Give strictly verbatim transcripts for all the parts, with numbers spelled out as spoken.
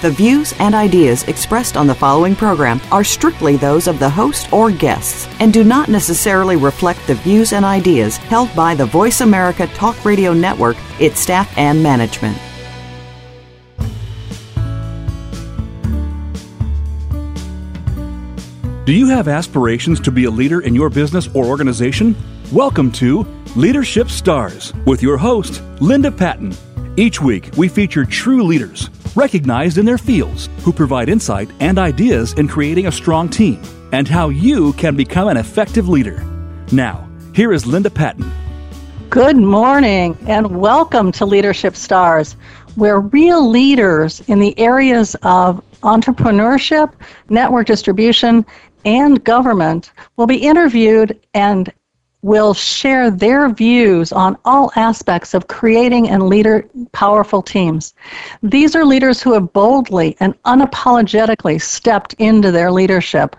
The views and ideas expressed on the following program are strictly those of the host or guests and do not necessarily reflect the views and ideas held by the Voice America Talk Radio Network, its staff, and management. Do you have aspirations to be a leader in your business or organization? Welcome to Leadership Stars with your host, Linda Patten. Each week, we feature true leaders, recognized in their fields, who provide insight and ideas in creating a strong team and how you can become an effective leader. Now, here is Linda Patten. Good morning and welcome to Leadership Stars, where real leaders in the areas of entrepreneurship, network distribution, and government will be interviewed and will share their views on all aspects of creating and leader powerful teams. These are leaders who have boldly and unapologetically stepped into their leadership.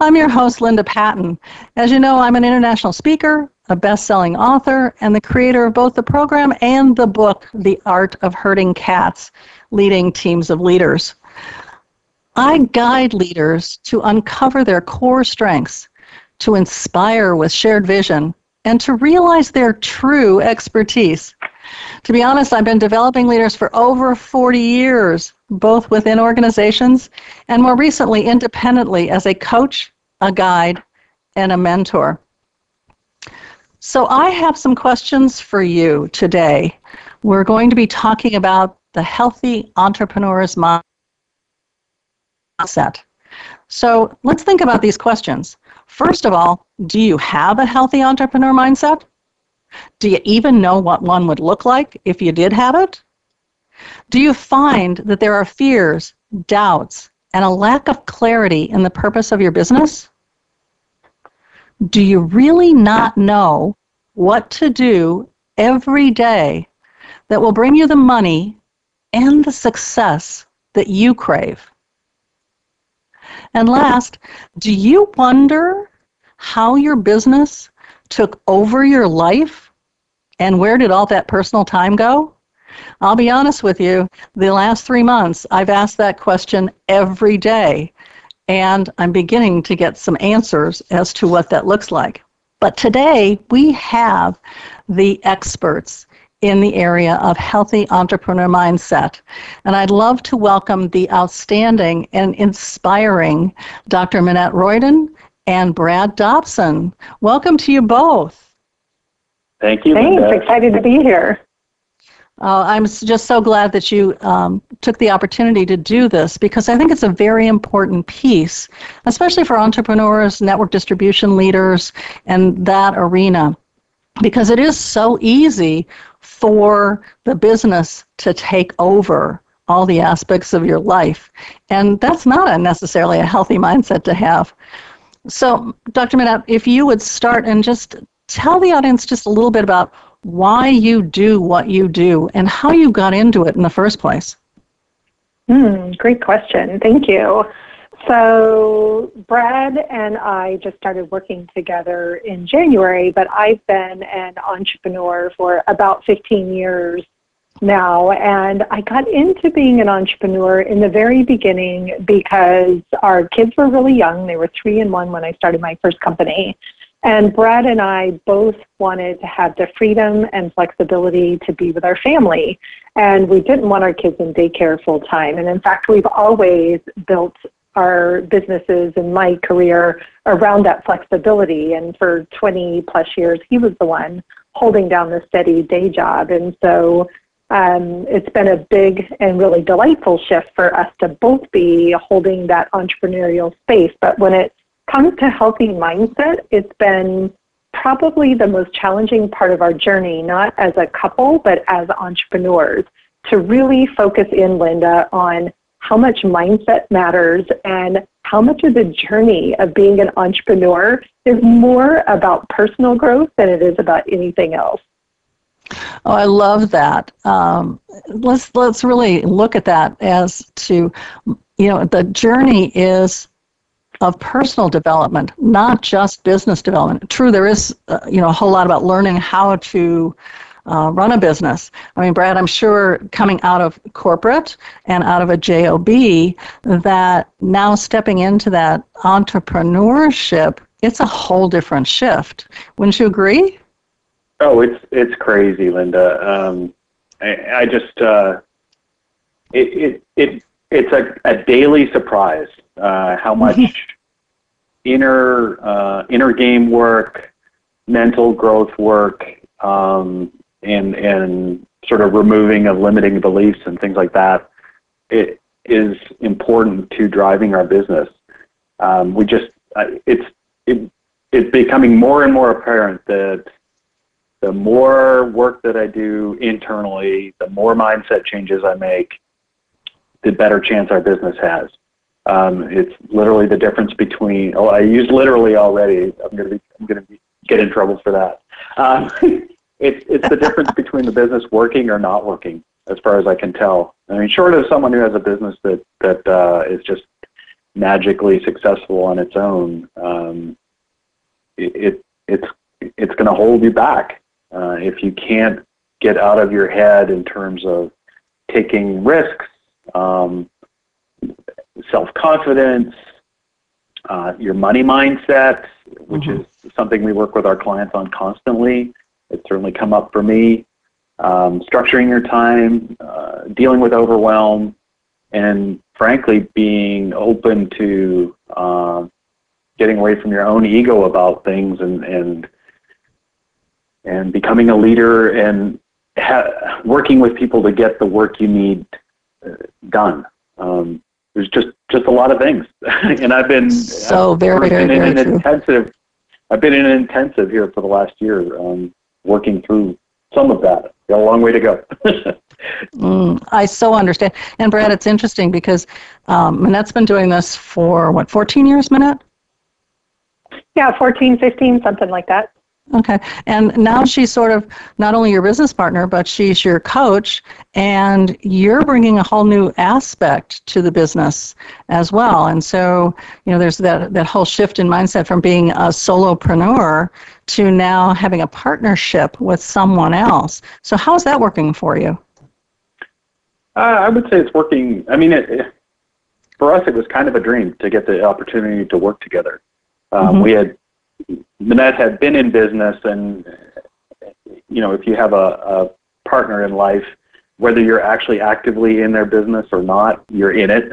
I'm your host, Linda Patten. As you know, I'm an international speaker, a best-selling author, and the creator of both the program and the book, The Art of Herding Cats, Leading Teams of Leaders. I guide leaders to uncover their core strengths, to inspire with shared vision, and to realize their true expertise. To be honest, I've been developing leaders for over forty years, both within organizations and more recently independently as a coach, a guide, and a mentor. So I have some questions for you today. We're going to be talking about the healthy entrepreneur's mindset. So let's think about these questions. First of all, do you have a healthy entrepreneur mindset? Do you even know what one would look like if you did have it? Do you find that there are fears, doubts, and a lack of clarity in the purpose of your business? Do you really not know what to do every day that will bring you the money and the success that you crave? And last, do you wonder how your business took over your life and where did all that personal time go? I'll be honest with you, the last three months I've asked that question every day, and I'm beginning to get some answers as to what that looks like. But today we have the experts in the area of healthy entrepreneur mindset. And I'd love to welcome the outstanding and inspiring Doctor Minette Riordan and Brad Dobson. Welcome to you both. Thank you, Linda. Thanks, excited to be here. Uh, I'm just so glad that you um, took the opportunity to do this, because I think it's a very important piece, especially for entrepreneurs, network distribution leaders, and that arena, because it is so easy for the business to take over all the aspects of your life. And that's not a necessarily a healthy mindset to have. So, Doctor Minette, if you would start and just tell the audience just a little bit about why you do what you do and how you got into it in the first place. Mm, great question. Thank you. So Brad and I just started working together in January, but I've been an entrepreneur for about fifteen years now, and I got into being an entrepreneur in the very beginning because our kids were really young. They were three and one when I started my first company, and Brad and I both wanted to have the freedom and flexibility to be with our family, and we didn't want our kids in daycare full time, and in fact, we've always built our businesses and my career around that flexibility. And for twenty plus years, he was the one holding down the steady day job. And so um, it's been a big and really delightful shift for us to both be holding that entrepreneurial space. But when it comes to healthy mindset, it's been probably the most challenging part of our journey, not as a couple, but as entrepreneurs, to really focus in, Linda, on how much mindset matters and how much of the journey of being an entrepreneur is more about personal growth than it is about anything else. Oh, I love that. Um, let's let's really look at that as to, you know, the journey is of personal development, not just business development. True, there is, uh, you know, a whole lot about learning how to uh, run a business. I mean, Brad, I'm sure coming out of corporate and out of a J O B, that now stepping into that entrepreneurship, it's a whole different shift. Wouldn't you agree? Oh, it's it's crazy, Linda. Um, I, I just uh, it it it it's a, a daily surprise uh, how much inner uh, inner game work, mental growth work, um, and and sort of removing of limiting beliefs and things like that. It is important to driving our business. Um, we just uh, it's it, it's becoming more and more apparent that. The more work that I do internally, the more mindset changes I make, the better chance our business has. Um, it's literally the difference between. Oh, I used literally already. I'm gonna be. I'm gonna be, get in trouble for that. Um, it's it's the difference between the business working or not working, as far as I can tell. I mean, short of someone who has a business that that uh, is just magically successful on its own, um, it, it it's it's gonna hold you back. Uh, if you can't get out of your head in terms of taking risks, um, self-confidence, uh, your money mindset, which mm-hmm. is something we work with our clients on constantly. It's certainly come up for me. Um, structuring your time, uh, dealing with overwhelm, and frankly, being open to uh, getting away from your own ego about things and, and and becoming a leader and ha- working with people to get the work you need uh, done. Um, there's just, just a lot of things. and I've been so I've very, very, been very in an intensive, I've been in an intensive here for the last year, um, working through some of that. Got a long way to go. mm, I so understand. And Brad, it's interesting because um, Minette's been doing this for, what, fourteen years, Minette? Yeah, fourteen, fifteen, something like that. Okay, and now she's sort of not only your business partner, but she's your coach, and you're bringing a whole new aspect to the business as well. And so, you know, there's that, that whole shift in mindset from being a solopreneur to now having a partnership with someone else. So how is that working for you? Uh, I would say it's working. I mean, it, it, for us, it was kind of a dream to get the opportunity to work together. Um, mm-hmm. We had Minette had been in business, and you know, if you have a, a partner in life, whether you're actually actively in their business or not, you're in it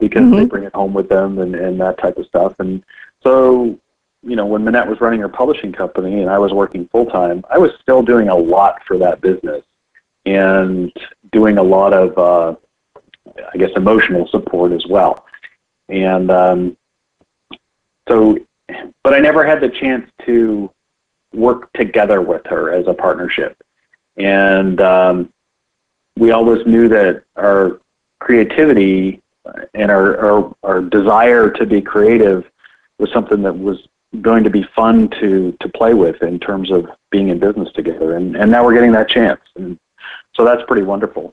because mm-hmm. they bring it home with them and, and that type of stuff. And so, you know, when Minette was running her publishing company and I was working full time, I was still doing a lot for that business and doing a lot of, uh, I guess, emotional support as well. And um, so. But I never had the chance to work together with her as a partnership. And um, we always knew that our creativity and our, our our desire to be creative was something that was going to be fun to, to play with in terms of being in business together. And, and now we're getting that chance. And so that's pretty wonderful.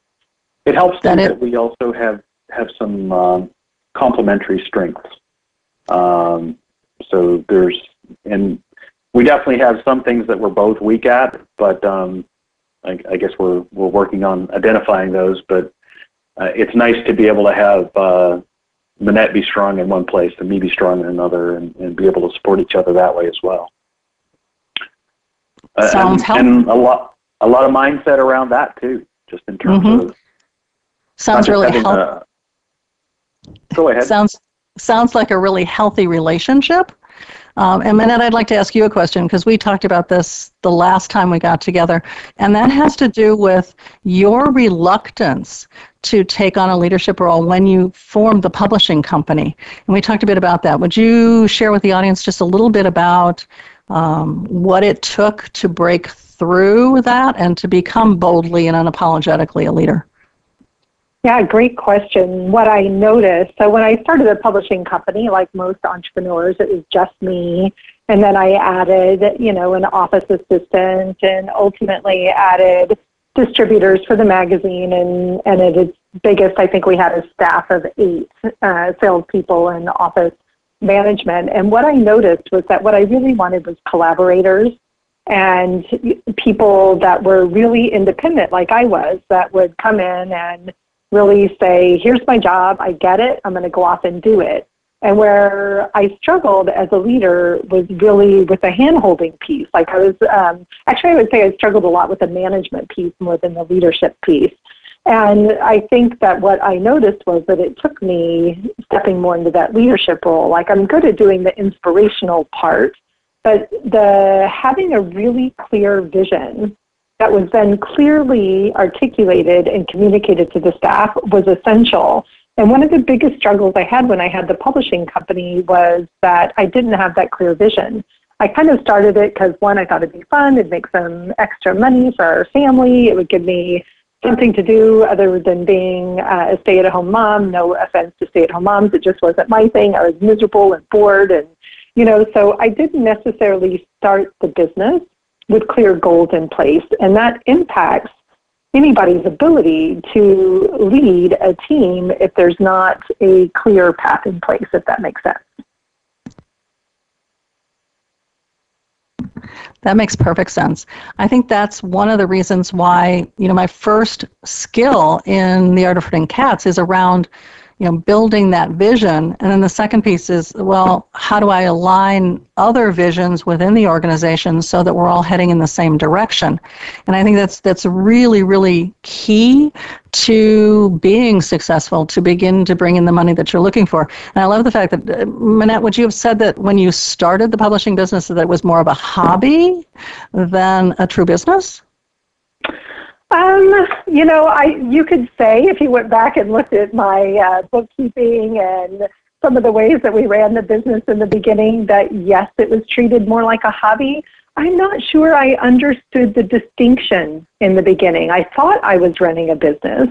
It helps that, it? that we also have, have some um, complementary strengths. Um So there's, and we definitely have some things that we're both weak at, but um, I, I guess we're we're working on identifying those. But uh, it's nice to be able to have uh, Minette be strong in one place and me be strong in another, and, and be able to support each other that way as well. Uh, Sounds helpful. And a lot a lot of mindset around that too, just in terms mm-hmm. of. Sounds really helpful. Go ahead. Sounds. Sounds like a really healthy relationship. Um, and Minette, I'd like to ask you a question because we talked about this the last time we got together, and that has to do with your reluctance to take on a leadership role when you formed the publishing company. And we talked a bit about that. Would you share with the audience just a little bit about um, what it took to break through that and to become boldly and unapologetically a leader? Yeah, great question. What I noticed, so when I started a publishing company, like most entrepreneurs, it was just me. And then I added, you know, an office assistant, and ultimately added distributors for the magazine. And, and at its biggest, I think we had a staff of eight uh, salespeople and office management. And what I noticed was that what I really wanted was collaborators and people that were really independent, like I was, that would come in and really say, here's my job, I get it, I'm going to go off and do it. And where I struggled as a leader was really with the hand-holding piece. Like I was, um, actually I would say I struggled a lot with the management piece more than the leadership piece. And I think that what I noticed was that it took me stepping more into that leadership role. Like I'm good at doing the inspirational part, but the having a really clear vision that was then clearly articulated and communicated to the staff was essential. And one of the biggest struggles I had when I had the publishing company was that I didn't have that clear vision. I kind of started it because, one, I thought it'd be fun, it'd make some extra money for our family, it would give me something to do other than being uh, a stay-at-home mom. No offense to stay-at-home moms, it just wasn't my thing. I was miserable and bored, and, you know, so I didn't necessarily start the business with clear goals in place, and that impacts anybody's ability to lead a team if there's not a clear path in place, if that makes sense. That makes perfect sense. I think that's one of the reasons why, you know, my first skill in The Art of Herding Cats is around, you know, building that vision. And then the second piece is, well, how do I align other visions within the organization so that we're all heading in the same direction? And I think that's that's really, really key to being successful, to begin to bring in the money that you're looking for. And I love the fact that, uh, Minette, would you have said that when you started the publishing business that it was more of a hobby than a true business? Um, you know, I you could say, if you went back and looked at my uh, bookkeeping and some of the ways that we ran the business in the beginning, that yes, it was treated more like a hobby. I'm not sure I understood the distinction in the beginning. I thought I was running a business,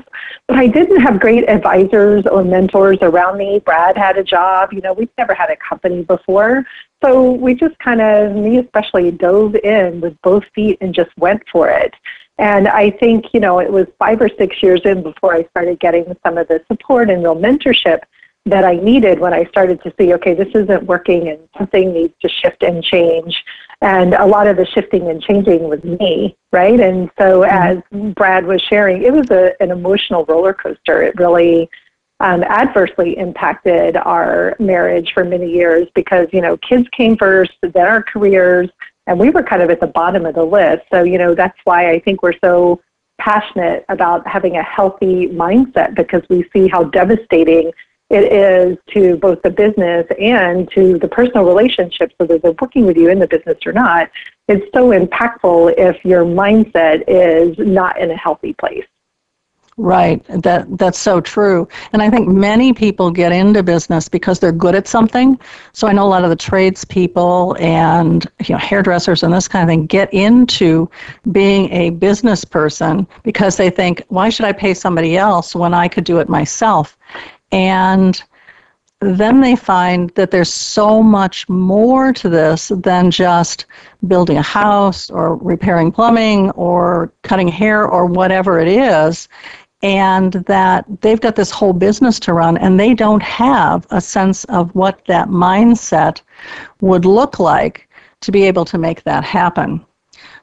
but I didn't have great advisors or mentors around me. Brad had a job. You know, we've never had a company before. So we just kind of, me especially, dove in with both feet and just went for it. And I think, you know, it was five or six years in before I started getting some of the support and real mentorship that I needed when I started to see, okay, this isn't working and something needs to shift and change. And a lot of the shifting and changing was me, right? And so mm-hmm. as Brad was sharing, it was a, an emotional roller coaster. It really um, adversely impacted our marriage for many years because, you know, kids came first, then our careers, and we were kind of at the bottom of the list. So, you know, that's why I think we're so passionate about having a healthy mindset, because we see how devastating it is to both the business and to the personal relationships, whether they're working with you in the business or not. It's so impactful if your mindset is not in a healthy place. Right. That that's so true. And I think many people get into business because they're good at something. So I know a lot of the tradespeople and, you know, hairdressers and this kind of thing get into being a business person because they think, why should I pay somebody else when I could do it myself? And then they find that there's so much more to this than just building a house or repairing plumbing or cutting hair or whatever it is, and that they've got this whole business to run, and they don't have a sense of what that mindset would look like to be able to make that happen.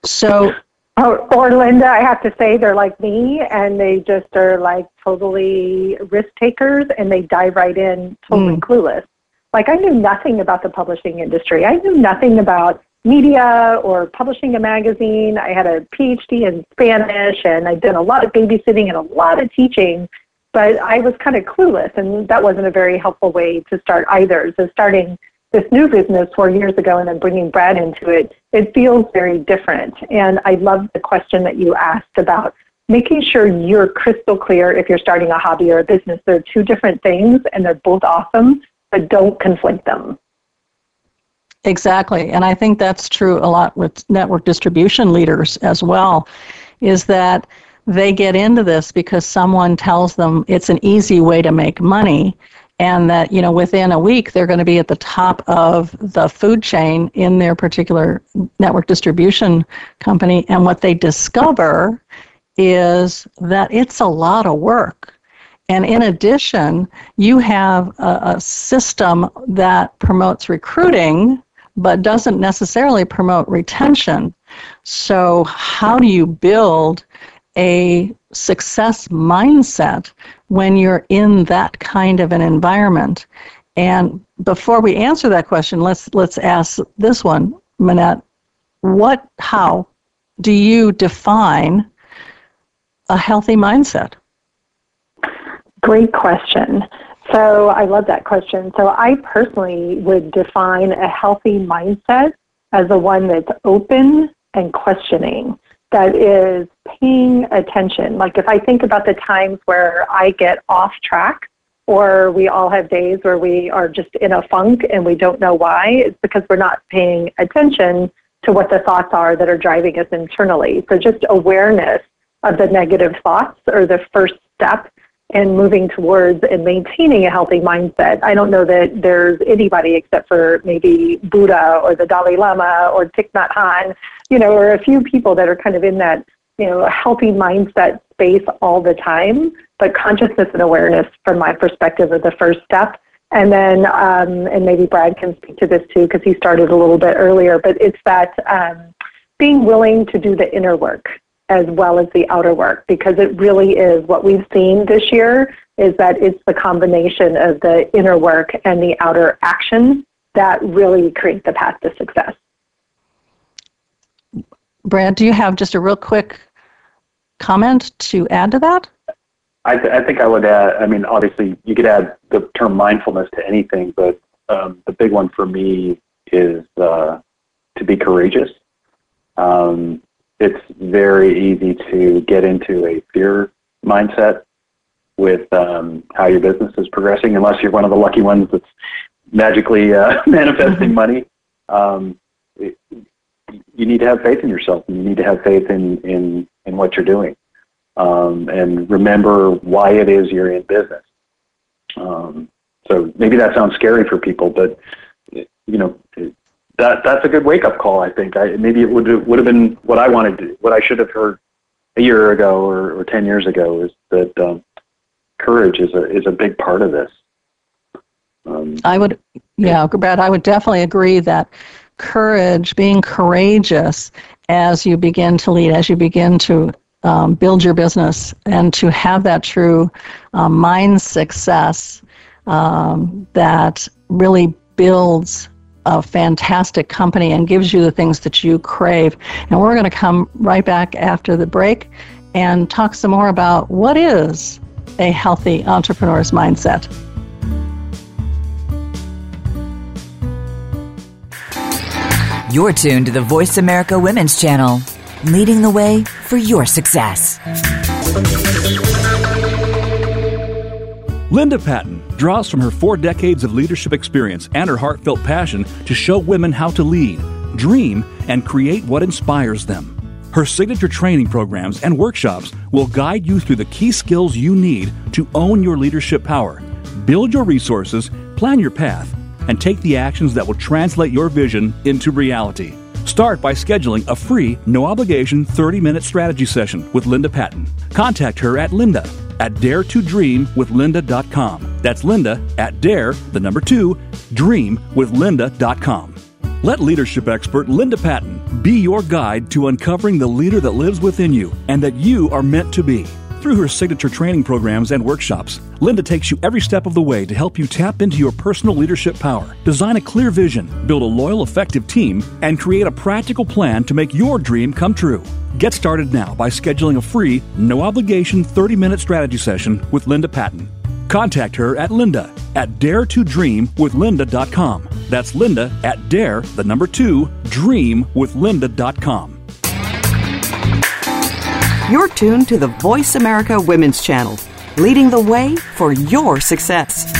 So, or, or Linda, I have to say, they're like me, and they just are like totally risk takers, and they dive right in totally mm. clueless. Like, I knew nothing about the publishing industry. I knew nothing about media or publishing a magazine. I had a P H D in Spanish, and I'd done a lot of babysitting and a lot of teaching, but I was kind of clueless, and that wasn't a very helpful way to start either. So starting this new business four years ago and then bringing Brad into it, it feels very different. And I love the question that you asked about making sure you're crystal clear if you're starting a hobby or a business. They're two different things, and they're both awesome, but don't conflate them. Exactly. And I think that's true a lot with network distribution leaders as well, is that they get into this because someone tells them it's an easy way to make money, and that, you know, within a week they're going to be at the top of the food chain in their particular network distribution company. And what they discover is that it's a lot of work. And in addition, you have a, a system that promotes recruiting but doesn't necessarily promote retention. So how do you build a success mindset when you're in that kind of an environment? And before we answer that question, let's let's ask this one, Minette. What, how do you define a healthy mindset? Great question. So I love that question. So I personally would define a healthy mindset as the one that's open and questioning, that is paying attention. Like if I think about the times where I get off track, or we all have days where we are just in a funk and we don't know why, it's because we're not paying attention to what the thoughts are that are driving us internally. So just awareness of the negative thoughts are the first step and moving towards and maintaining a healthy mindset. I don't know that there's anybody except for maybe Buddha or the Dalai Lama or Thich Nhat Hanh, you know, or a few people that are kind of in that, you know, healthy mindset space all the time. But consciousness and awareness, from my perspective, are the first step. And then, um, and maybe Brad can speak to this too, because he started a little bit earlier, but it's that um, being willing to do the inner work as well as the outer work, because it really is what we've seen this year is that it's the combination of the inner work and the outer action that really create the path to success. Brad, do you have just a real quick comment to add to that? I, th- I think I would add, I mean, obviously you could add the term mindfulness to anything, but um, the big one for me is uh, to be courageous. Um, It's very easy to get into a fear mindset with um, how your business is progressing, unless you're one of the lucky ones that's magically uh, manifesting money. Um, it, you need to have faith in yourself, and you need to have faith in, in, in what you're doing. Um, and remember why it is you're in business. Um, so maybe that sounds scary for people, but you know, it, That that's a good wake up call. I think I, maybe it would have, would have been what I wanted to, what I should have heard a year ago or, or ten years ago, is that um, courage is a is a big part of this. Um, I would, yeah, Brad, I would definitely agree that courage, being courageous as you begin to lead, as you begin to um, build your business, and to have that true uh, mind success um, that really builds a fantastic company and gives you the things that you crave. And we're going to come right back after the break and talk some more about what is a healthy entrepreneur's mindset. You're tuned to the Voice America Women's Channel, leading the way for your success. Linda Patten draws from her four decades of leadership experience and her heartfelt passion to show women how to lead, dream, and create what inspires them. Her signature training programs and workshops will guide you through the key skills you need to own your leadership power, build your resources, plan your path, and take the actions that will translate your vision into reality. Start by scheduling a free, no-obligation thirty-minute strategy session with Linda Patten. Contact her at Linda at dare to dream with Linda dot com. That's Linda at dare, the number two, dream with Linda dot com. Let leadership expert Linda Patten be your guide to uncovering the leader that lives within you and that you are meant to be. Through her signature training programs and workshops, Linda takes you every step of the way to help you tap into your personal leadership power, design a clear vision, build a loyal, effective team, and create a practical plan to make your dream come true. Get started now by scheduling a free, no-obligation thirty-minute strategy session with Linda Patten. Contact her at Linda at dare to dream with Linda dot com. That's Linda at dare, the number two, dream with Linda dot com. You're tuned to the Voice America Women's Channel, leading the way for your success.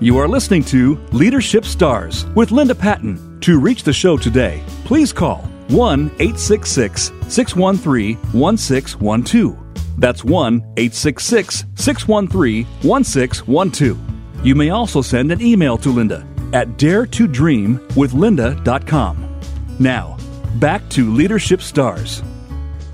You are listening to Leadership Stars with Linda Patten. To reach the show today, please call one eight six six, six one three, one six one two. That's one eight six six, six one three, one six one two. You may also send an email to Linda at dare to dream with Linda dot com. Now, back to Leadership Stars.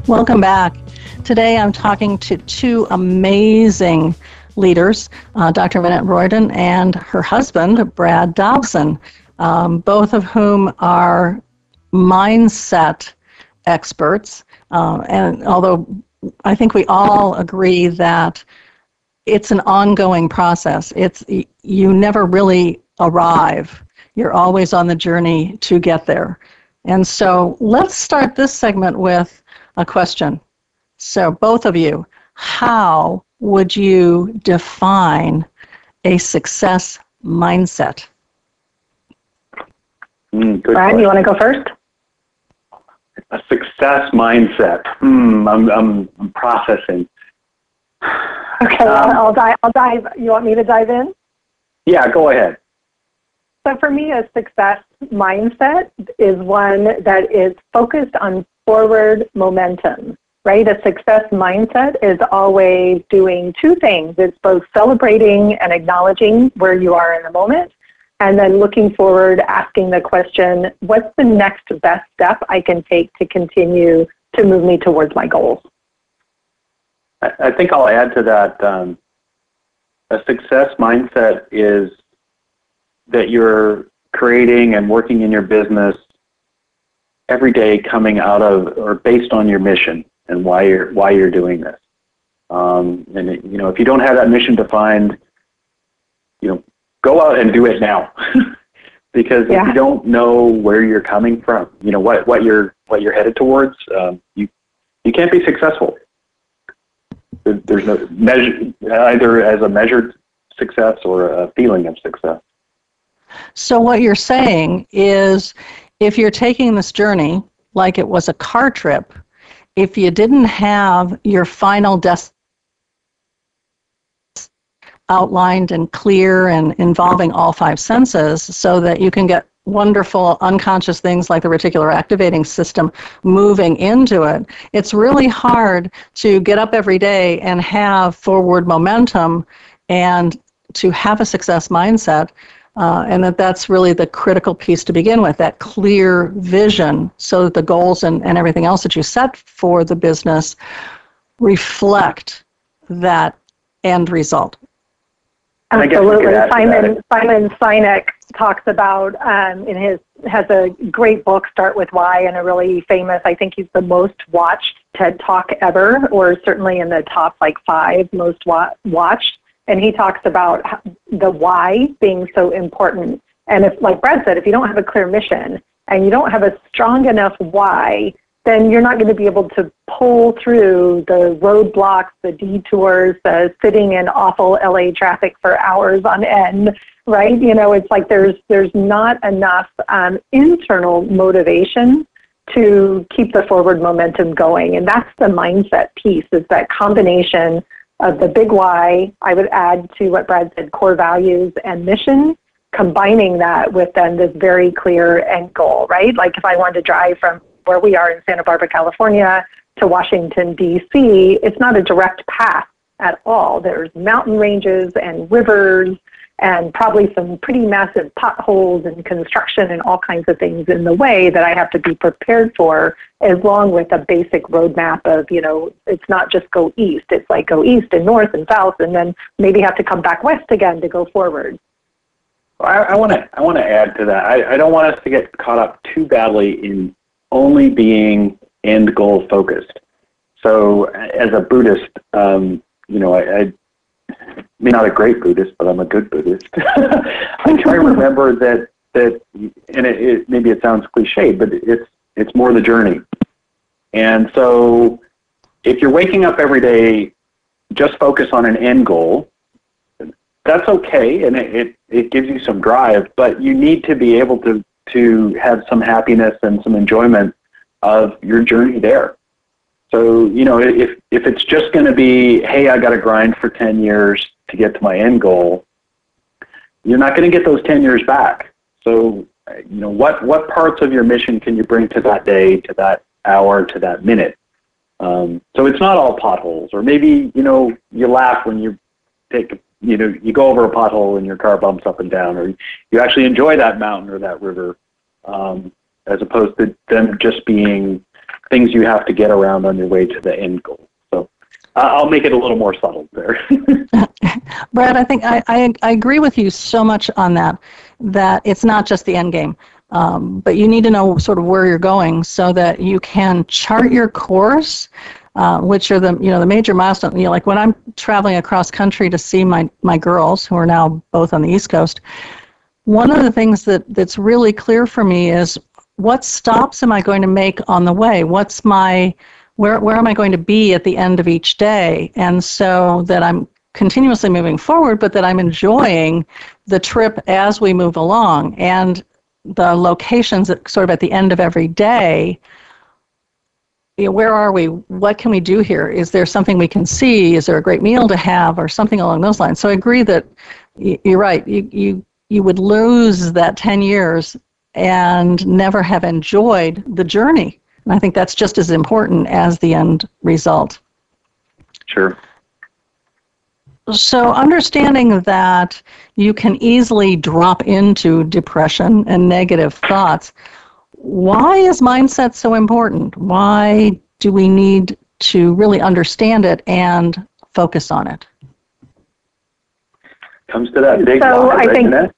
Welcome back. Today I'm talking to two amazing leaders, uh, Doctor Minette Riordan and her husband, Brad Dobson, um, both of whom are mindset experts. Uh, and although I think we all agree that it's an ongoing process, it's you never really arrive. You're always on the journey to get there. And so let's start this segment with a question. So both of you, how would you define a success mindset? Mm, Brad, you want to go first? A success mindset. Mm, I'm, I'm, I'm processing. Okay, um, I'll, dive, I'll dive. You want me to dive in? Yeah, go ahead. So for me, a success mindset is one that is focused on forward momentum, right? A success mindset is always doing two things. It's both celebrating and acknowledging where you are in the moment, and then looking forward, asking the question, what's the next best step I can take to continue to move me towards my goals? I think I'll add to that. Um, a success mindset is that you're creating and working in your business every day coming out of or based on your mission and why you're why you're doing this. Um, and it, you know, if you don't have that mission defined, you know, go out and do it now, because yeah. if you don't know where you're coming from, you know what what you're what you're headed towards, um, you you can't be successful. There, there's no measure either as a measured success or a feeling of success. So what you're saying is, if you're taking this journey like it was a car trip, if you didn't have your final destination outlined and clear and involving all five senses so that you can get wonderful unconscious things like the reticular activating system moving into it, it's really hard to get up every day and have forward momentum and to have a success mindset. Uh, and that that's really the critical piece to begin with, that clear vision, so that the goals and, and everything else that you set for the business reflect that end result. Absolutely. Simon, Simon Sinek talks about, um, in his, has a great book, Start With Why, and a really famous, I think he's the most watched TED Talk ever, or certainly in the top like five most wa- watched. And he talks about the why being so important. And if, like Brad said, if you don't have a clear mission and you don't have a strong enough why, then you're not going to be able to pull through the roadblocks, the detours, the sitting in awful L A traffic for hours on end, right? You know, it's like there's there's not enough um, internal motivation to keep the forward momentum going. And that's the mindset piece, is that combination of the big why, I would add to what Brad said, core values and mission, combining that with then this very clear end goal, right? Like if I wanted to drive from where we are in Santa Barbara, California to Washington, D C, it's not a direct path at all. There's mountain ranges and rivers and probably some pretty massive potholes and construction and all kinds of things in the way that I have to be prepared for, along with a basic roadmap of, you know, it's not just go east. It's like go east and north and south, and then maybe have to come back west again to go forward. I want to I want to add to that. I, I don't want us to get caught up too badly in only being end goal focused. So as a Buddhist, um, you know, I... I Maybe not a great Buddhist, but I'm a good Buddhist. I try to remember that, that and it, it, maybe it sounds cliche, but it's it's more the journey. And so if you're waking up every day, just focus on an end goal, that's okay, and it, it, it gives you some drive, but you need to be able to, to have some happiness and some enjoyment of your journey there. So, you know, if if it's just going to be, hey, I got to grind for ten years to get to my end goal, you're not going to get those ten years back. So you know, what, what parts of your mission can you bring to that day, to that hour, to that minute? Um, so it's not all potholes, or maybe, you know, you laugh when you take, you know, you go over a pothole and your car bumps up and down, or you actually enjoy that mountain or that river, um, as opposed to them just being things you have to get around on your way to the end goal. So uh, I'll make it a little more subtle there. Brad, I think I, I, I agree with you so much on that, that it's not just the end game. Um, but you need to know sort of where you're going so that you can chart your course, uh, which are the, you know, the major milestones. You know, like when I'm traveling across country to see my, my girls, who are now both on the East Coast, one of the things that, that's really clear for me is what stops am I going to make on the way? What's my, where where am I going to be at the end of each day? And so that I'm continuously moving forward, but that I'm enjoying the trip as we move along. And the locations that sort of at the end of every day, you know, where are we? What can we do here? Is there something we can see? Is there a great meal to have, or something along those lines? So I agree that you're right. You you you would lose that ten years and never have enjoyed the journey. And I think that's just as important as the end result. Sure. So understanding that you can easily drop into depression and negative thoughts, why is mindset so important? Why do we need to really understand it and focus on it? Comes to that big so why, I right, think, Jeanette?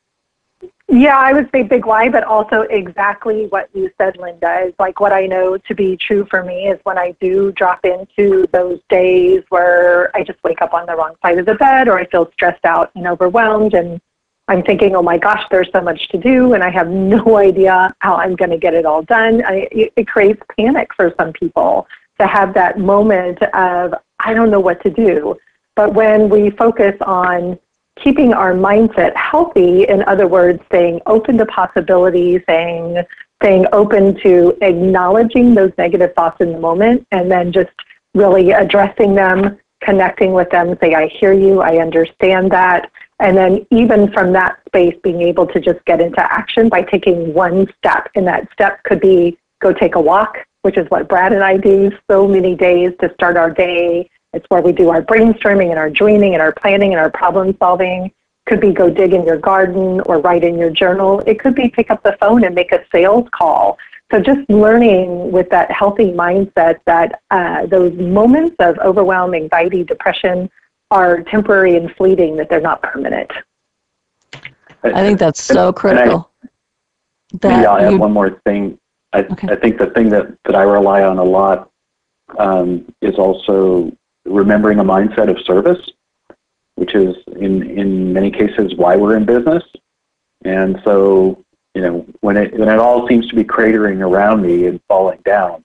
Yeah, I would say big why, but also exactly what you said, Linda, is like what I know to be true for me is when I do drop into those days where I just wake up on the wrong side of the bed, or I feel stressed out and overwhelmed, and I'm thinking, oh my gosh, there's so much to do, and I have no idea how I'm going to get it all done. I, it creates panic for some people to have that moment of, I don't know what to do. But when we focus on keeping our mindset healthy, in other words, staying open to possibility, saying, staying open to acknowledging those negative thoughts in the moment, and then just really addressing them, connecting with them, say, I hear you, I understand that. And then even from that space, being able to just get into action by taking one step. And that step could be go take a walk, which is what Brad and I do so many days to start our day. It's where we do our brainstorming and our dreaming and our planning and our problem solving. Could be go dig in your garden or write in your journal. It could be pick up the phone and make a sales call. So just learning with that healthy mindset that uh, those moments of overwhelm, anxiety, depression are temporary and fleeting, that they're not permanent. I think that's so critical. Yeah, I have one more thing. I, okay. I think the thing that, that I rely on a lot um, is also remembering a mindset of service, which is in, in many cases why we're in business. And so, you know, when it when it all seems to be cratering around me and falling down,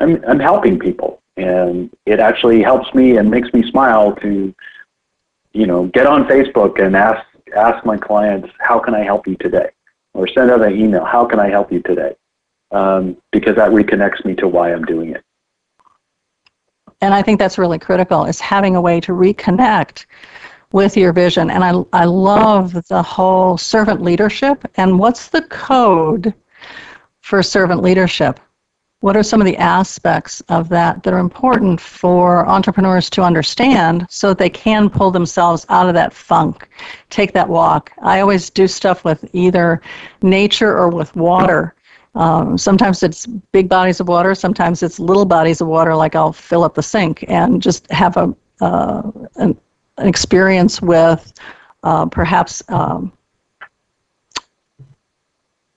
I'm I'm helping people, and it actually helps me and makes me smile to, you know, get on Facebook and ask ask my clients, how can I help you today? Or send out an email, how can I help you today? Um, because that reconnects me to why I'm doing it. And I think that's really critical, is having a way to reconnect with your vision. And I, I love the whole servant leadership. And what's the code for servant leadership? What are some of the aspects of that that are important for entrepreneurs to understand so that they can pull themselves out of that funk, take that walk? I always do stuff with either nature or with water. Um, sometimes it's big bodies of water. Sometimes it's little bodies of water, like I'll fill up the sink and just have a uh, an, an experience with uh, perhaps um,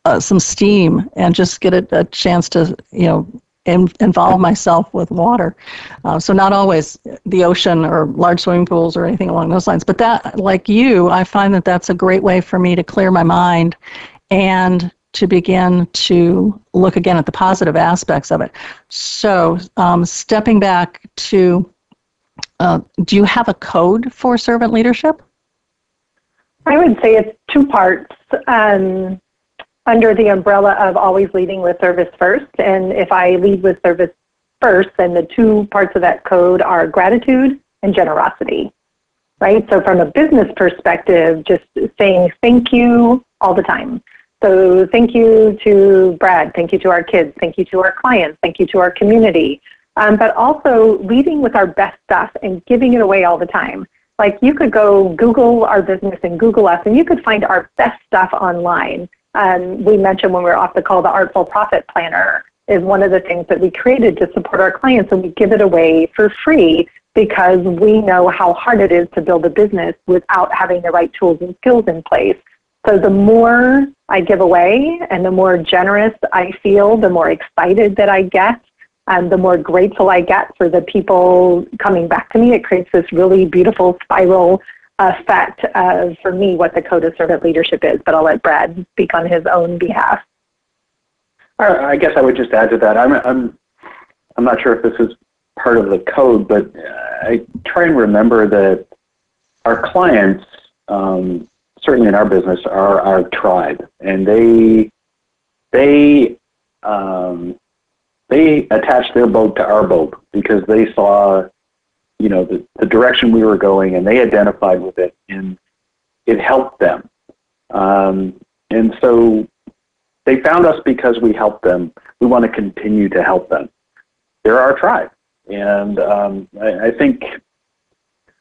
uh, some steam, and just get a, a chance to, you know, in, involve myself with water. Uh, so not always the ocean or large swimming pools or anything along those lines. But that, like you, I find that that's a great way for me to clear my mind and to begin to look again at the positive aspects of it. So um, stepping back to, uh, do you have a code for servant leadership? I would say it's two parts um, under the umbrella of always leading with service first. And if I lead with service first, then the two parts of that code are gratitude and generosity, right? So from a business perspective, just saying thank you all the time. So thank you to Brad, thank you to our kids, thank you to our clients, thank you to our community, um, but also leading with our best stuff and giving it away all the time. Like, you could go Google our business and Google us, and you could find our best stuff online. Um, we mentioned when we were off the call, the Artful Profit Planner is one of the things that we created to support our clients, and we give it away for free because we know how hard it is to build a business without having the right tools and skills in place. So the more I give away and the more generous I feel, the more excited that I get, and the more grateful I get for the people coming back to me. It creates this really beautiful spiral effect of, for me, what the code of servant leadership is. But I'll let Brad speak on his own behalf. I guess I would just add to that. I'm I'm I'm not sure if this is part of the code, but I try and remember that our clients, um, certainly in our business, are our tribe, and they they um, they attached their boat to our boat because they saw, you know, the, the direction we were going, and they identified with it, and it helped them, um, and so. They found us because we helped them. We want to continue to help them. They're our tribe. And um, I, I think,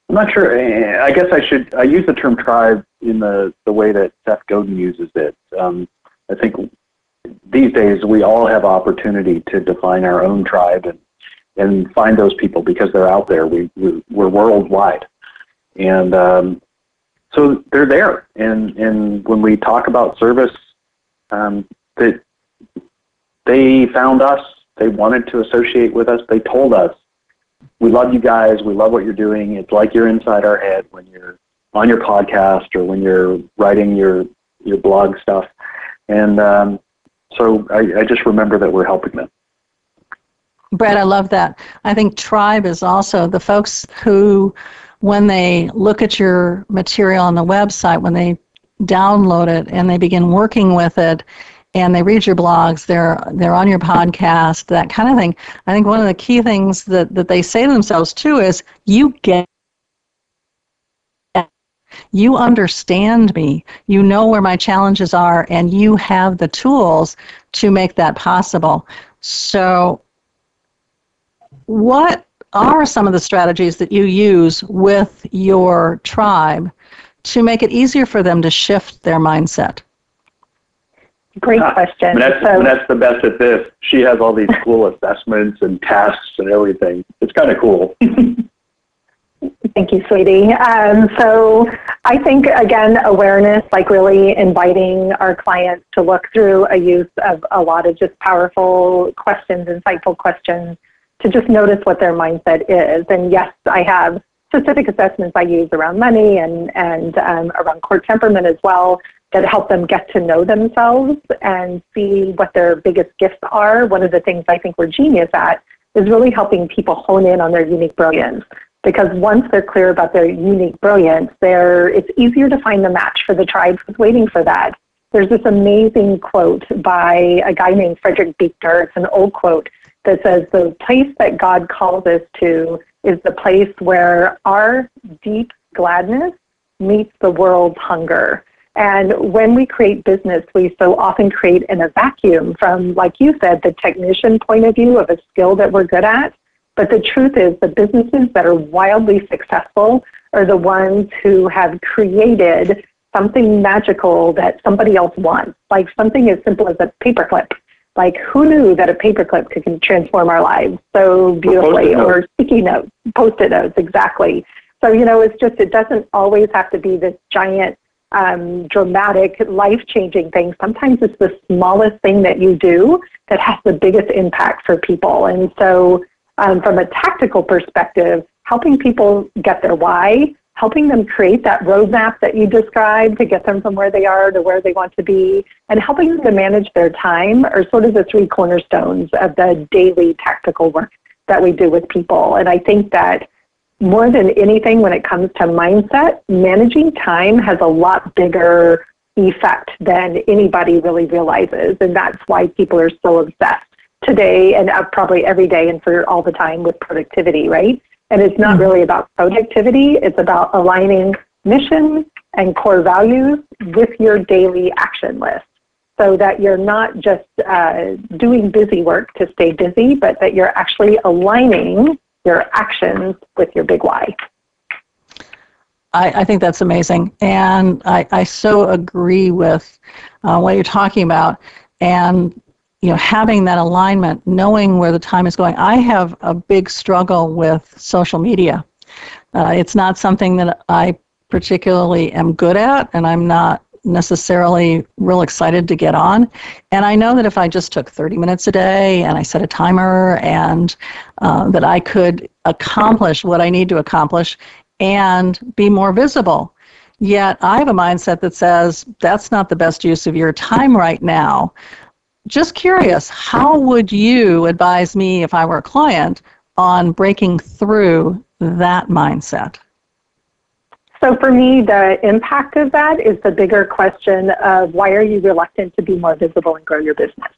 I'm not sure, I guess I should, I use the term tribe in the, the way that Seth Godin uses it. Um, I think these days we all have opportunity to define our own tribe and, and find those people because they're out there. We, we, we're worldwide. And um, so they're there. And, and when we talk about service, Um, that they found us, they wanted to associate with us, they told us, we love you guys, we love what you're doing, it's like you're inside our head when you're on your podcast or when you're writing your, your blog stuff. And um, so I, I just remember that we're helping them. Brad, I love that. I think tribe is also the folks who, when they look at your material on the website, when they download it and they begin working with it, and they read your blogs, they're they're on your podcast, that kind of thing. I think one of the key things that, that they say to themselves too is, you get, you understand me, you know where my challenges are, and you have the tools to make that possible. So what are some of the strategies that you use with your tribe to make it easier for them to shift their mindset? Great question. Minette's, so, Minette's the best at this. She has all these cool assessments and tasks and everything. It's kind of cool. Thank you, sweetie. Um, so I think, again, awareness, like really inviting our clients to look through a use of a lot of just powerful questions, insightful questions, to just notice what their mindset is. And yes, I have specific assessments I use around money and, and um, around core temperament as well, that help them get to know themselves and see what their biggest gifts are. One of the things I think we're genius at is really helping people hone in on their unique brilliance, because once they're clear about their unique brilliance, they're, it's easier to find the match for the tribe who's waiting for that. There's this amazing quote by a guy named Frederick Buechner. It's an old quote that says, the place that God calls us to is the place where our deep gladness meets the world's hunger. And when we create business, we so often create in a vacuum from, like you said, the technician point of view of a skill that we're good at. But the truth is, the businesses that are wildly successful are the ones who have created something magical that somebody else wants, like something as simple as a paperclip. Like, who knew that a paperclip could transform our lives so beautifully? Or, or sticky notes, Post-it notes, exactly. So, you know, it's just, it doesn't always have to be this giant, um, dramatic, life-changing thing. Sometimes it's the smallest thing that you do that has the biggest impact for people. And so um, from a tactical perspective, helping people get their why, helping them create that roadmap that you described to get them from where they are to where they want to be, and helping them to manage their time are sort of the three cornerstones of the daily tactical work that we do with people. And I think that more than anything, when it comes to mindset, managing time has a lot bigger effect than anybody really realizes. And that's why people are so obsessed today and probably every day and for all the time with productivity, right? And it's not really about productivity. It's about aligning mission and core values with your daily action list. so that you're not just uh, doing busy work to stay busy, but that you're actually aligning your actions with your big why. I, I think that's amazing. And I, I so agree with uh, what you're talking about. And, you know, having that alignment, knowing where the time is going. I have a big struggle with social media. Uh, it's not something that I particularly am good at, and I'm not necessarily real excited to get on. And I know that if I just took thirty minutes a day and I set a timer, and uh, that I could accomplish what I need to accomplish and be more visible. Yet I have a mindset that says that's not the best use of your time right now. Just curious, how would you advise me if I were a client on breaking through that mindset? So for me, the impact of that is the bigger question of why are you reluctant to be more visible and grow your business?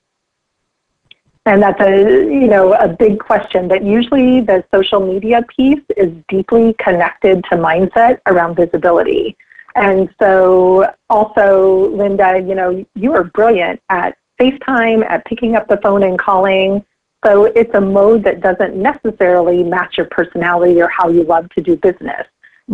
And that's a, you know, a big question, but usually the social media piece is deeply connected to mindset around visibility. And so also, Linda, you know, you are brilliant at FaceTime, at picking up the phone and calling. So it's a mode that doesn't necessarily match your personality or how you love to do business.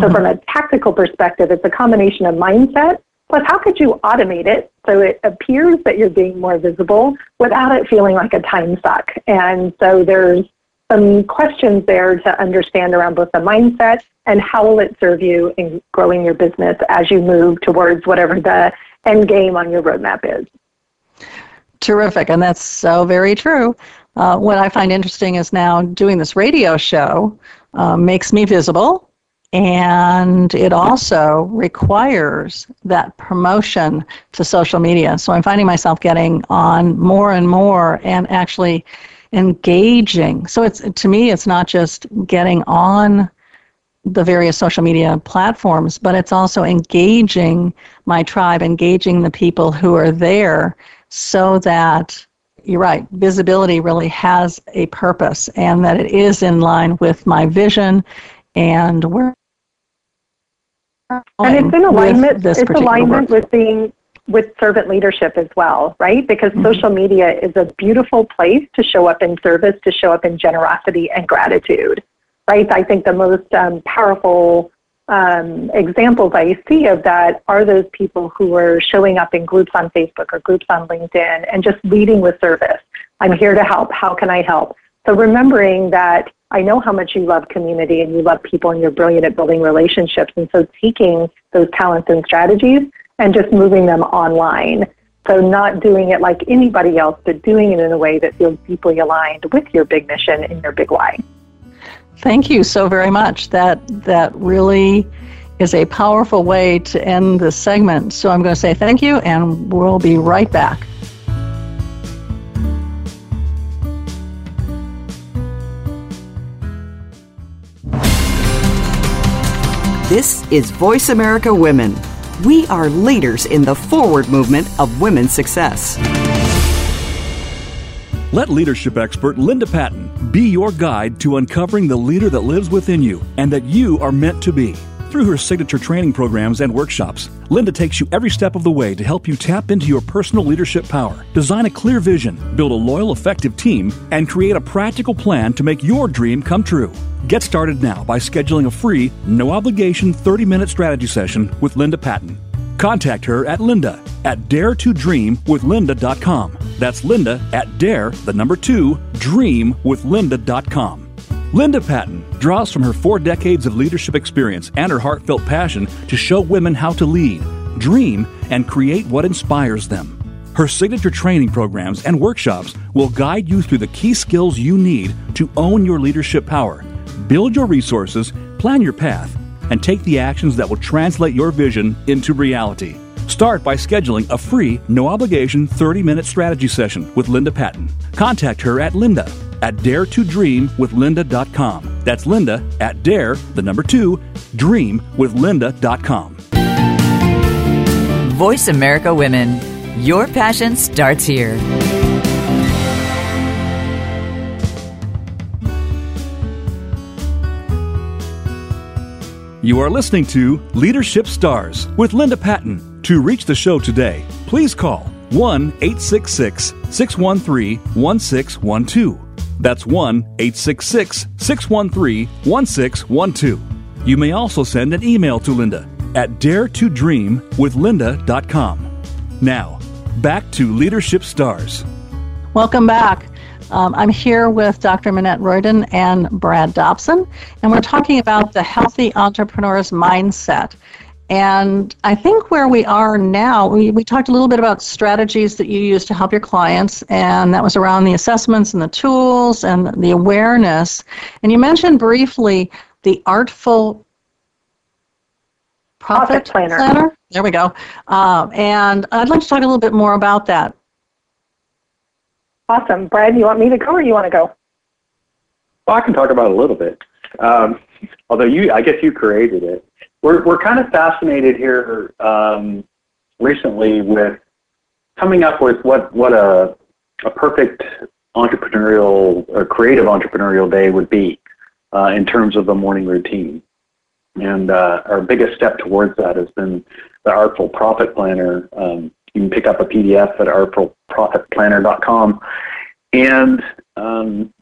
So from a tactical perspective, it's a combination of mindset, plus how could you automate it so it appears that you're being more visible without it feeling like a time suck? And so there's some questions there to understand around both the mindset and how will it serve you in growing your business as you move towards whatever the end game on your roadmap is. Terrific, and that's so very true. Uh, what I find interesting is now doing this radio show uh, makes me visible. And it also requires that promotion to social media. So I'm finding myself getting on more and more and actually engaging. So it's, to me, it's not just getting on the various social media platforms, but it's also engaging my tribe, engaging the people who are there so that, you're right, visibility really has a purpose and that it is in line with my vision and where. And it's in alignment. With it's alignment work. with being with servant leadership as well, right? Because mm-hmm. social media is a beautiful place to show up in service, to show up in generosity and gratitude, right? I think the most um, powerful um, examples I see of that are those people who are showing up in groups on Facebook or groups on LinkedIn and just leading with service. I'm here to help. How can I help? So remembering that I know how much you love community and you love people and you're brilliant at building relationships. And so taking those talents and strategies and just moving them online. So not doing it like anybody else, but doing it in a way that feels deeply aligned with your big mission and your big why. Thank you so very much. That, that really is a powerful way to end this segment. So I'm going to say thank you and we'll be right back. This is Voice America Women. We are leaders in the forward movement of women's success. Let leadership expert Linda Patten be your guide to uncovering the leader that lives within you and that you are meant to be. Through her signature training programs and workshops, Linda takes you every step of the way to help you tap into your personal leadership power, design a clear vision, build a loyal, effective team, and create a practical plan to make your dream come true. Get started now by scheduling a free, no-obligation thirty-minute strategy session with Linda Patten. Contact her at Linda at dare to dream with Linda dot com. That's Linda at dare, the number two, dream with Linda dot com. Linda Patten draws from her four decades of leadership experience and her heartfelt passion to show women how to lead, dream, and create what inspires them. Her signature training programs and workshops will guide you through the key skills you need to own your leadership power, build your resources, plan your path, and take the actions that will translate your vision into reality. Start by scheduling a free, no-obligation thirty-minute strategy session with Linda Patten. Contact her at Linda at dare to dream with Linda dot com. That's Linda at dare, the number two, dream with Linda dot com. Voice America Women. Your passion starts here. You are listening to Leadership Stars with Linda Patten. To reach the show today, please call one eight six six, six one three, one six one two. That's one eight six six, six one three, one six one two. You may also send an email to Linda at dare to dream with Linda dot com. Now, back to Leadership Stars. Welcome back. Um, I'm here with Doctor Minette Riordan and Brad Dobson, and we're talking about the healthy entrepreneur's mindset. And I think where we are now, we, we talked a little bit about strategies that you use to help your clients, and that was around the assessments and the tools and the awareness. And you mentioned briefly the Artful Profit Planner. planner. There we go. Uh, and I'd like to talk a little bit more about that. Awesome. Brad, you want me to go or you want to go? Well, I can talk about it a little bit, um, although you, I guess you created it. We're we're kind of fascinated here um, recently with coming up with what, what a, a perfect entrepreneurial or creative entrepreneurial day would be uh, in terms of the morning routine. And uh, our biggest step towards that has been the Artful Profit Planner. Um, you can pick up a P D F at our profit planner dot com. And um,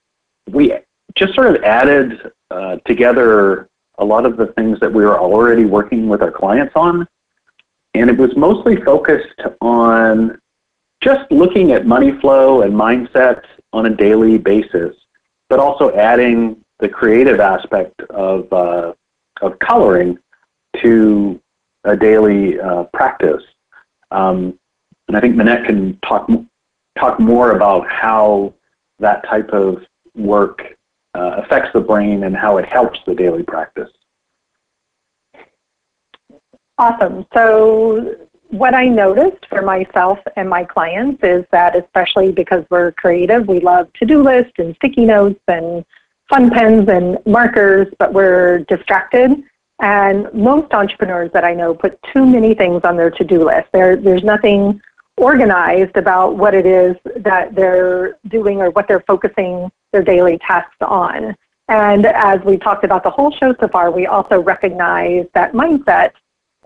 we just sort of added uh, together a lot of the things that we were already working with our clients on. And it was mostly focused on just looking at money flow and mindset on a daily basis, but also adding the creative aspect of uh, of coloring to a daily uh, practice. Um, and I think Minette can talk, talk more about how that type of work uh, affects the brain and how it helps the daily practice. Awesome. So what I noticed for myself and my clients is that, especially because we're creative, we love to-do lists and sticky notes and fun pens and markers, but we're distracted. And most entrepreneurs that I know put too many things on their to-do list. There, there's nothing organized about what it is that they're doing or what they're focusing their daily tasks on. And as we talked about the whole show so far, we also recognize that mindset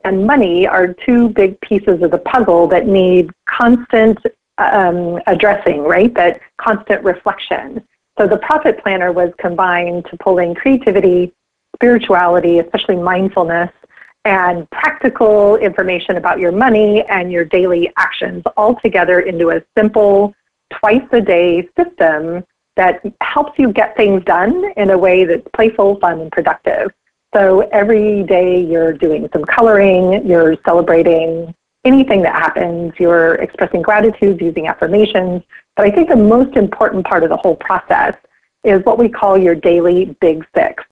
and money are two big pieces of the puzzle that need constant um, addressing, right? That constant reflection. So the Profit Planner was combined to pull in creativity, spirituality, especially mindfulness, and practical information about your money and your daily actions all together into a simple, twice-a-day system that helps you get things done in a way that's playful, fun, and productive. So every day you're doing some coloring, you're celebrating anything that happens, you're expressing gratitude, using affirmations. But I think the most important part of the whole process is what we call your daily big six.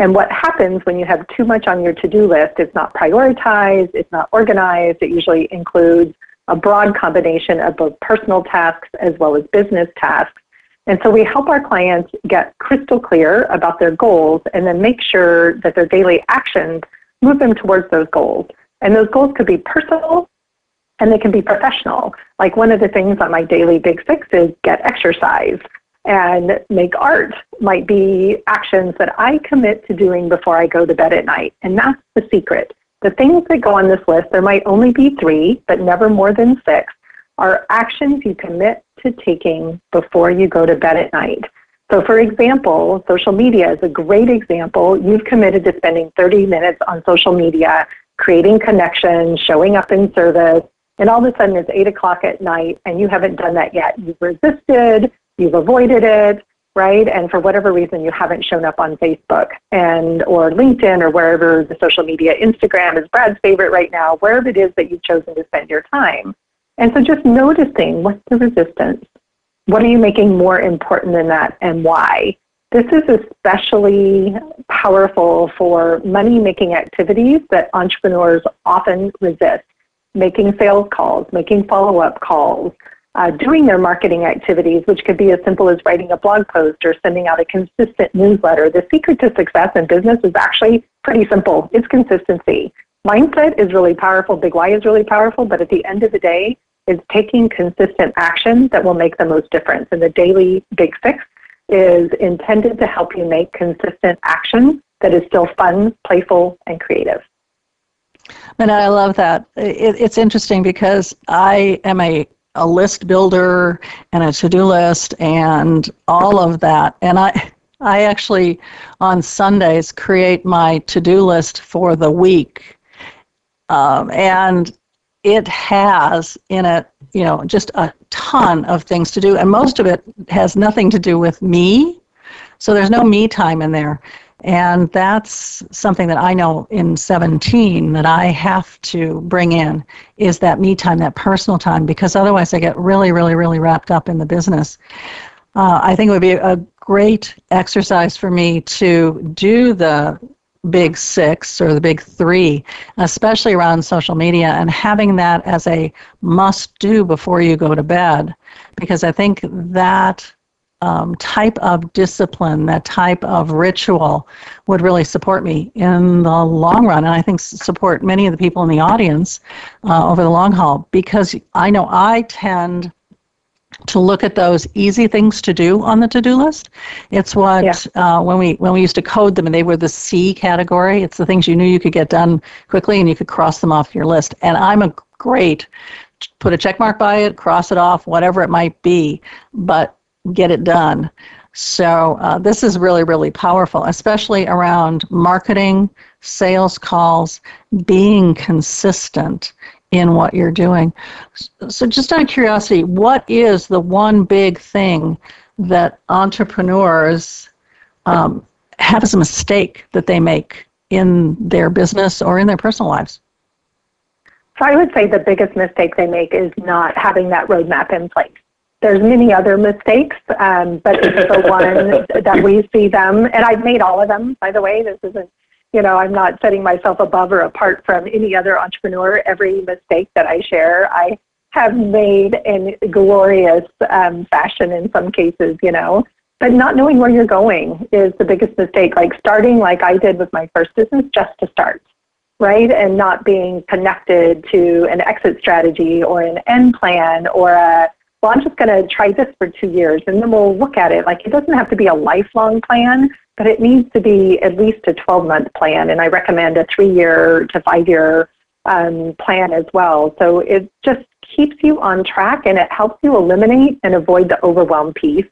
And what happens when you have too much on your to-do list, it's not prioritized, it's not organized, it usually includes a broad combination of both personal tasks as well as business tasks. And so we help our clients get crystal clear about their goals and then make sure that their daily actions move them towards those goals. And those goals could be personal and they can be professional. Like one of the things on my daily big six is get exercise. And make art might be actions that I commit to doing before I go to bed at night. And that's the secret. The things that go on this list, there might only be three, but never more than six, are actions you commit to taking before you go to bed at night. So for example, social media is a great example. You've committed to spending thirty minutes on social media, creating connections, showing up in service, and all of a sudden it's eight o'clock at night and you haven't done that yet. You've resisted. You've avoided it, right? And for whatever reason, you haven't shown up on Facebook and or LinkedIn or wherever the social media, Instagram is Brad's favorite right now, wherever it is that you've chosen to spend your time. And so just noticing, what's the resistance? What are you making more important than that and why? This is especially powerful for money-making activities that entrepreneurs often resist, making sales calls, making follow-up calls, Uh, doing their marketing activities, which could be as simple as writing a blog post or sending out a consistent newsletter. The secret to success in business is actually pretty simple. It's consistency. Mindset is really powerful. Big Why is really powerful. But at the end of the day, it's taking consistent action that will make the most difference. And the daily big fix is intended to help you make consistent action that is still fun, playful, and creative. Minette, I love that. It, it's interesting because I am a a list builder and a to-do list and all of that. And I I actually, on Sundays, create my to-do list for the week. Um, and it has in it, you know, just a ton of things to do. And most of it has nothing to do with me. So there's no me time in there. And that's something that I know in seventeen that I have to bring in, is that me time, that personal time, because otherwise I get really, really, really wrapped up in the business. Uh, I think it would be a great exercise for me to do the big six or the big three, especially around social media, and having that as a must-do before you go to bed, because I think that um, type of discipline, that type of ritual would really support me in the long run, and I think support many of the people in the audience uh, over the long haul, because I know I tend to look at those easy things to do on the to-do list. It's what, yeah. uh, when we when we used to code them, and they were the C category. It's the things you knew you could get done quickly and you could cross them off your list. And I'm a great, put a check mark by it, cross it off, whatever it might be, but get it done. So uh, this is really, really powerful, especially around marketing, sales calls, being consistent in what you're doing. So just out of curiosity, what is the one big thing that entrepreneurs um, have as a mistake that they make in their business or in their personal lives? So I would say the biggest mistake they make is not having that roadmap in place. There's many other mistakes, um, but this is the one that we see them, and I've made all of them, by the way. This isn't You know, I'm not setting myself above or apart from any other entrepreneur. Every mistake that I share, I have made in glorious um, fashion in some cases, you know. But not knowing where you're going is the biggest mistake. Like starting like I did with my first business, just to start, right? And not being connected to an exit strategy or an end plan or a, well, I'm just going to try this for two years and then we'll look at it. Like it doesn't have to be a lifelong plan, but it needs to be at least a twelve-month plan, and I recommend a three-year to five-year um, plan as well. So it just keeps you on track, and it helps you eliminate and avoid the overwhelm piece,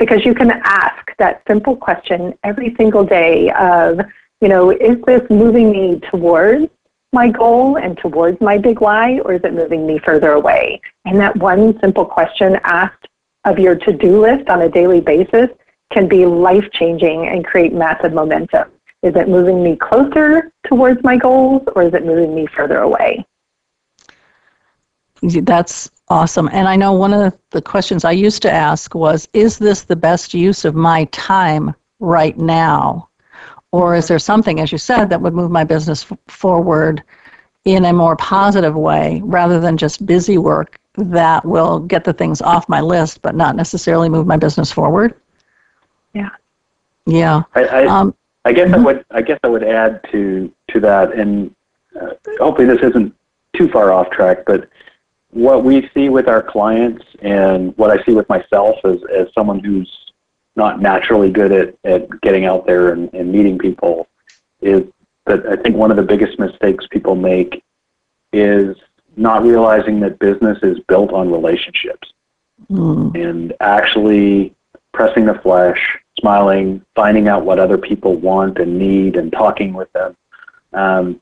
because you can ask that simple question every single day of, you know, is this moving me towards my goal and towards my big why, or is it moving me further away? And that one simple question asked of your to-do list on a daily basis can be life-changing and create massive momentum. Is it moving me closer towards my goals, or is it moving me further away? That's awesome. And I know one of the questions I used to ask was, is this the best use of my time right now? Or is there something, as you said, that would move my business f- forward in a more positive way, rather than just busy work that will get the things off my list but not necessarily move my business forward? Yeah. Yeah. I, I, um, I guess mm-hmm. I would. I guess I would add to to that, and uh, hopefully this isn't too far off track. But what we see with our clients, and what I see with myself, as as someone who's not naturally good at, at getting out there and, and meeting people, is that I think one of the biggest mistakes people make is not realizing that business is built on relationships, mm. and actually pressing the flesh, smiling, finding out what other people want and need, and talking with them um,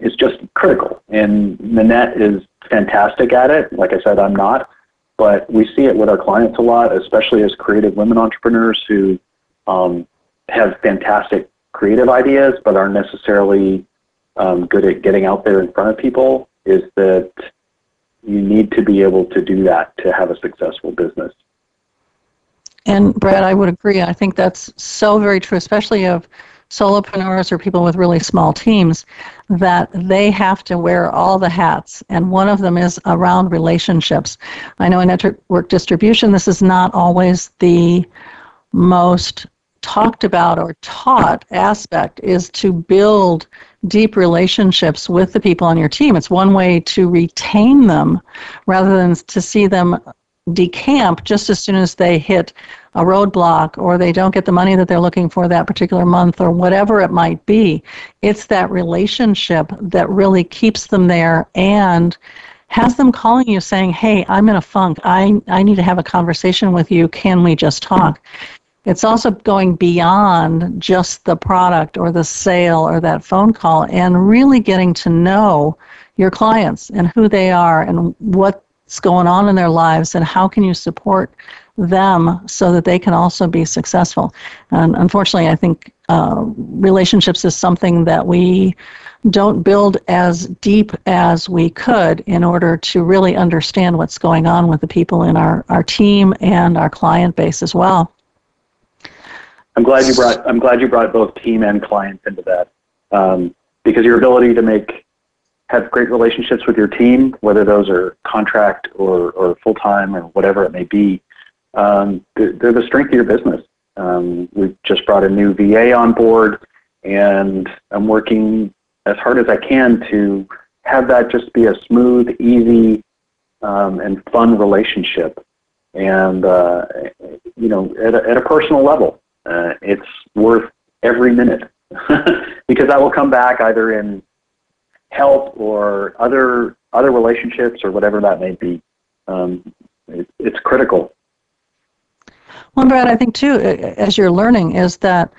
is just critical. And Minette is fantastic at it. Like I said, I'm not, but we see it with our clients a lot, especially as creative women entrepreneurs who um, have fantastic creative ideas but aren't necessarily um, good at getting out there in front of people, is that you need to be able to do that to have a successful business. And Brad, I would agree. I think that's so very true, especially of solopreneurs or people with really small teams, that they have to wear all the hats, and one of them is around relationships. I know in network distribution, this is not always the most talked about or taught aspect, is to build deep relationships with the people on your team. It's one way to retain them rather than to see them decamp just as soon as they hit a roadblock, or they don't get the money that they're looking for that particular month, or whatever it might be. It's that relationship that really keeps them there and Has them calling you saying, hey, I'm in a funk. I, I need to have a conversation with you. Can we just talk? It's also going beyond just the product or the sale or that phone call and really getting to know your clients and who they are and what's going on in their lives and how can you support them so that they can also be successful. And unfortunately, I think uh, relationships is something that we don't build as deep as we could in order to really understand what's going on with the people in our, our team and our client base as well. I'm glad you brought I'm glad you brought both team and clients into that, um, because your ability to make have great relationships with your team, whether those are contract or, or full time or whatever it may be, um, they're, they're the strength of your business. Um, we've just brought a new V A on board, and I'm working as hard as I can to have that just be a smooth, easy, um, and fun relationship, and uh, you know, at a, at a personal level. Uh, it's worth every minute because that will come back either in help or other other relationships or whatever that may be. Um, it, it's critical. Well, Brad, I think too, as you're learning, is that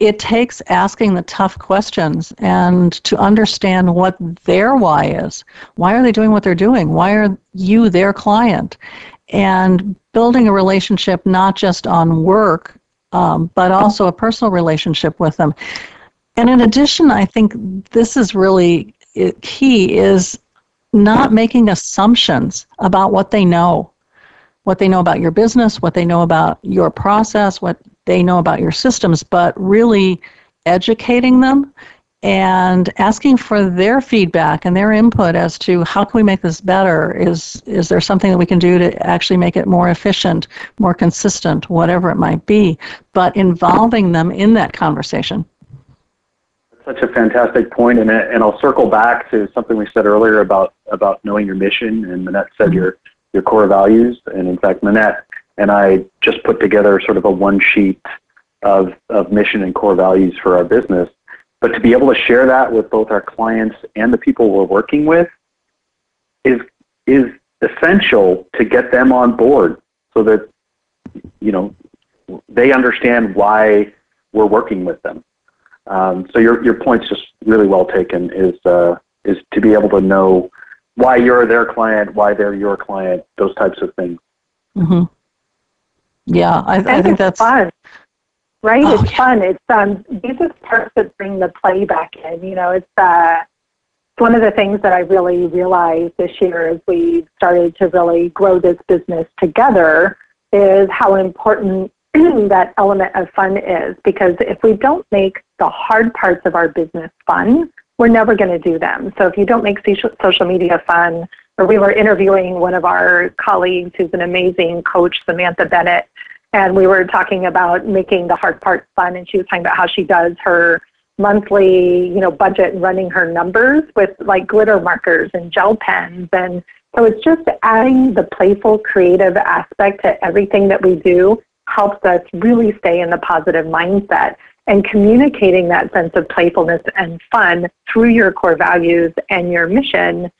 it takes asking the tough questions and to understand what their why is. Why are they doing what they're doing? Why are you their client? And building a relationship not just on work, Um, but also a personal relationship with them. And in addition, I think this is really key, is not making assumptions about what they know, what they know about your business, what they know about your process, what they know about your systems, but really educating them and asking for their feedback and their input as to how can we make this better? Is is there something that we can do to actually make it more efficient, more consistent, whatever it might be, but involving them in that conversation. That's such a fantastic point, and, and I'll circle back to something we said earlier about, about knowing your mission, and Minette said your, your core values, and in fact, Minette and I just put together sort of a one sheet of, of mission and core values for our business. But to be able to share that with both our clients and the people we're working with is is essential to get them on board so that, you know, they understand why we're working with them. Um, so your your point's just really well taken, is uh, is to be able to know why you're their client, why they're your client, those types of things. Mm-hmm. Yeah, I, I think that's fun. Right? Oh, it's yeah. fun. It's um, these are parts that bring the play back in. You know, it's uh, it's one of the things that I really realized this year as we started to really grow this business together is how important that element of fun is. Because if we don't make the hard parts of our business fun, we're never going to do them. So if you don't make social media fun, or we were interviewing one of our colleagues who's an amazing coach, Samantha Bennett, and we were talking about making the hard part fun, and she was talking about how she does her monthly, you know, budget and running her numbers with like glitter markers and gel pens. And so it's just adding the playful, creative aspect to everything that we do helps us really stay in the positive mindset, and communicating that sense of playfulness and fun through your core values and your mission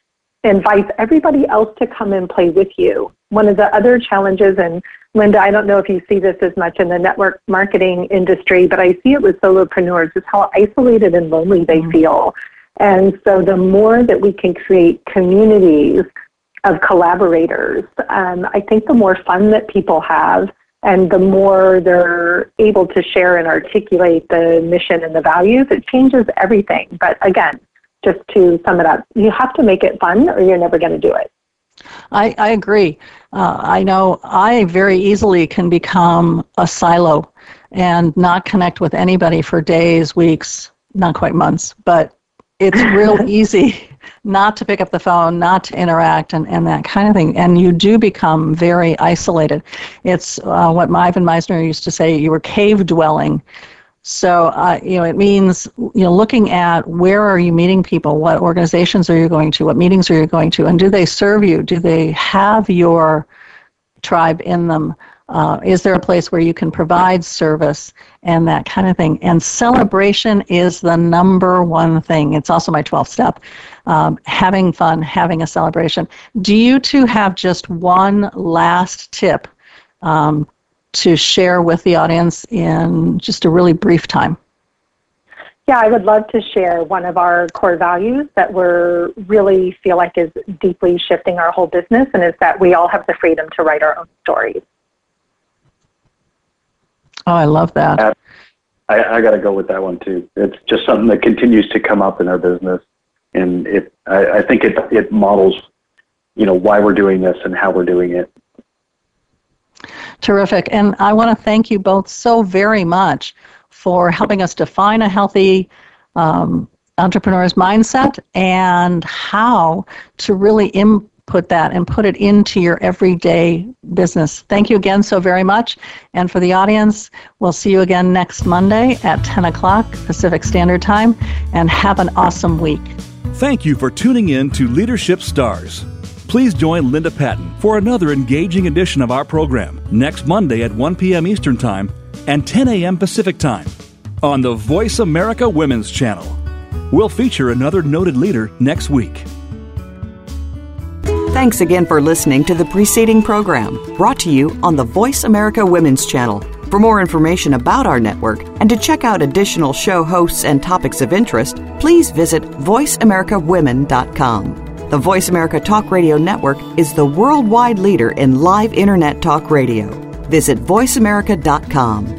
invites everybody else to come and play with you. One of the other challenges, and Linda, I don't know if you see this as much in the network marketing industry, but I see it with solopreneurs, is how isolated and lonely they feel. And so the more that we can create communities of collaborators, um, I think the more fun that people have and the more they're able to share and articulate the mission and the values, it changes everything. But again, just to sum it up, you have to make it fun or you're never going to do it. I, I agree. Uh, I know I very easily can become a silo and not connect with anybody for days, weeks, not quite months, but it's real easy not to pick up the phone, not to interact, and, and that kind of thing. And you do become very isolated. It's uh, what Ivan Meisner used to say, you were cave dwelling. So, uh, you know, it means, you know, looking at where are you meeting people, what organizations are you going to, what meetings are you going to, and do they serve you? Do they have your tribe in them? Uh, is there a place where you can provide service and that kind of thing? And celebration is the number one thing. It's also my twelfth step, um, having fun, having a celebration. Do you two have just one last tip um, to share with the audience in just a really brief time? Yeah, I would love to share one of our core values that we're really feel like is deeply shifting our whole business, and is that we all have the freedom to write our own stories. Oh, I love that. I, I got to go with that one, too. It's just something that continues to come up in our business. And it, I, I think it, it models, you know, why we're doing this and how we're doing it. Terrific. And I want to thank you both so very much for helping us define a healthy um, entrepreneur's mindset and how to really improve put that and put it into your everyday business. Thank you again so very much. And for the audience, we'll see you again next Monday at ten o'clock Pacific Standard Time, and have an awesome week. Thank you for tuning in to Leadership Stars. Please join Linda Patten for another engaging edition of our program next Monday at one p.m. Eastern Time and ten a.m. Pacific Time on the Voice America Women's Channel. We'll feature another noted leader next week. Thanks again for listening to the preceding program, brought to you on the Voice America Women's Channel. For more information about our network and to check out additional show hosts and topics of interest, please visit voice america women dot com. The Voice America Talk Radio Network is the worldwide leader in live Internet talk radio. Visit voice america dot com.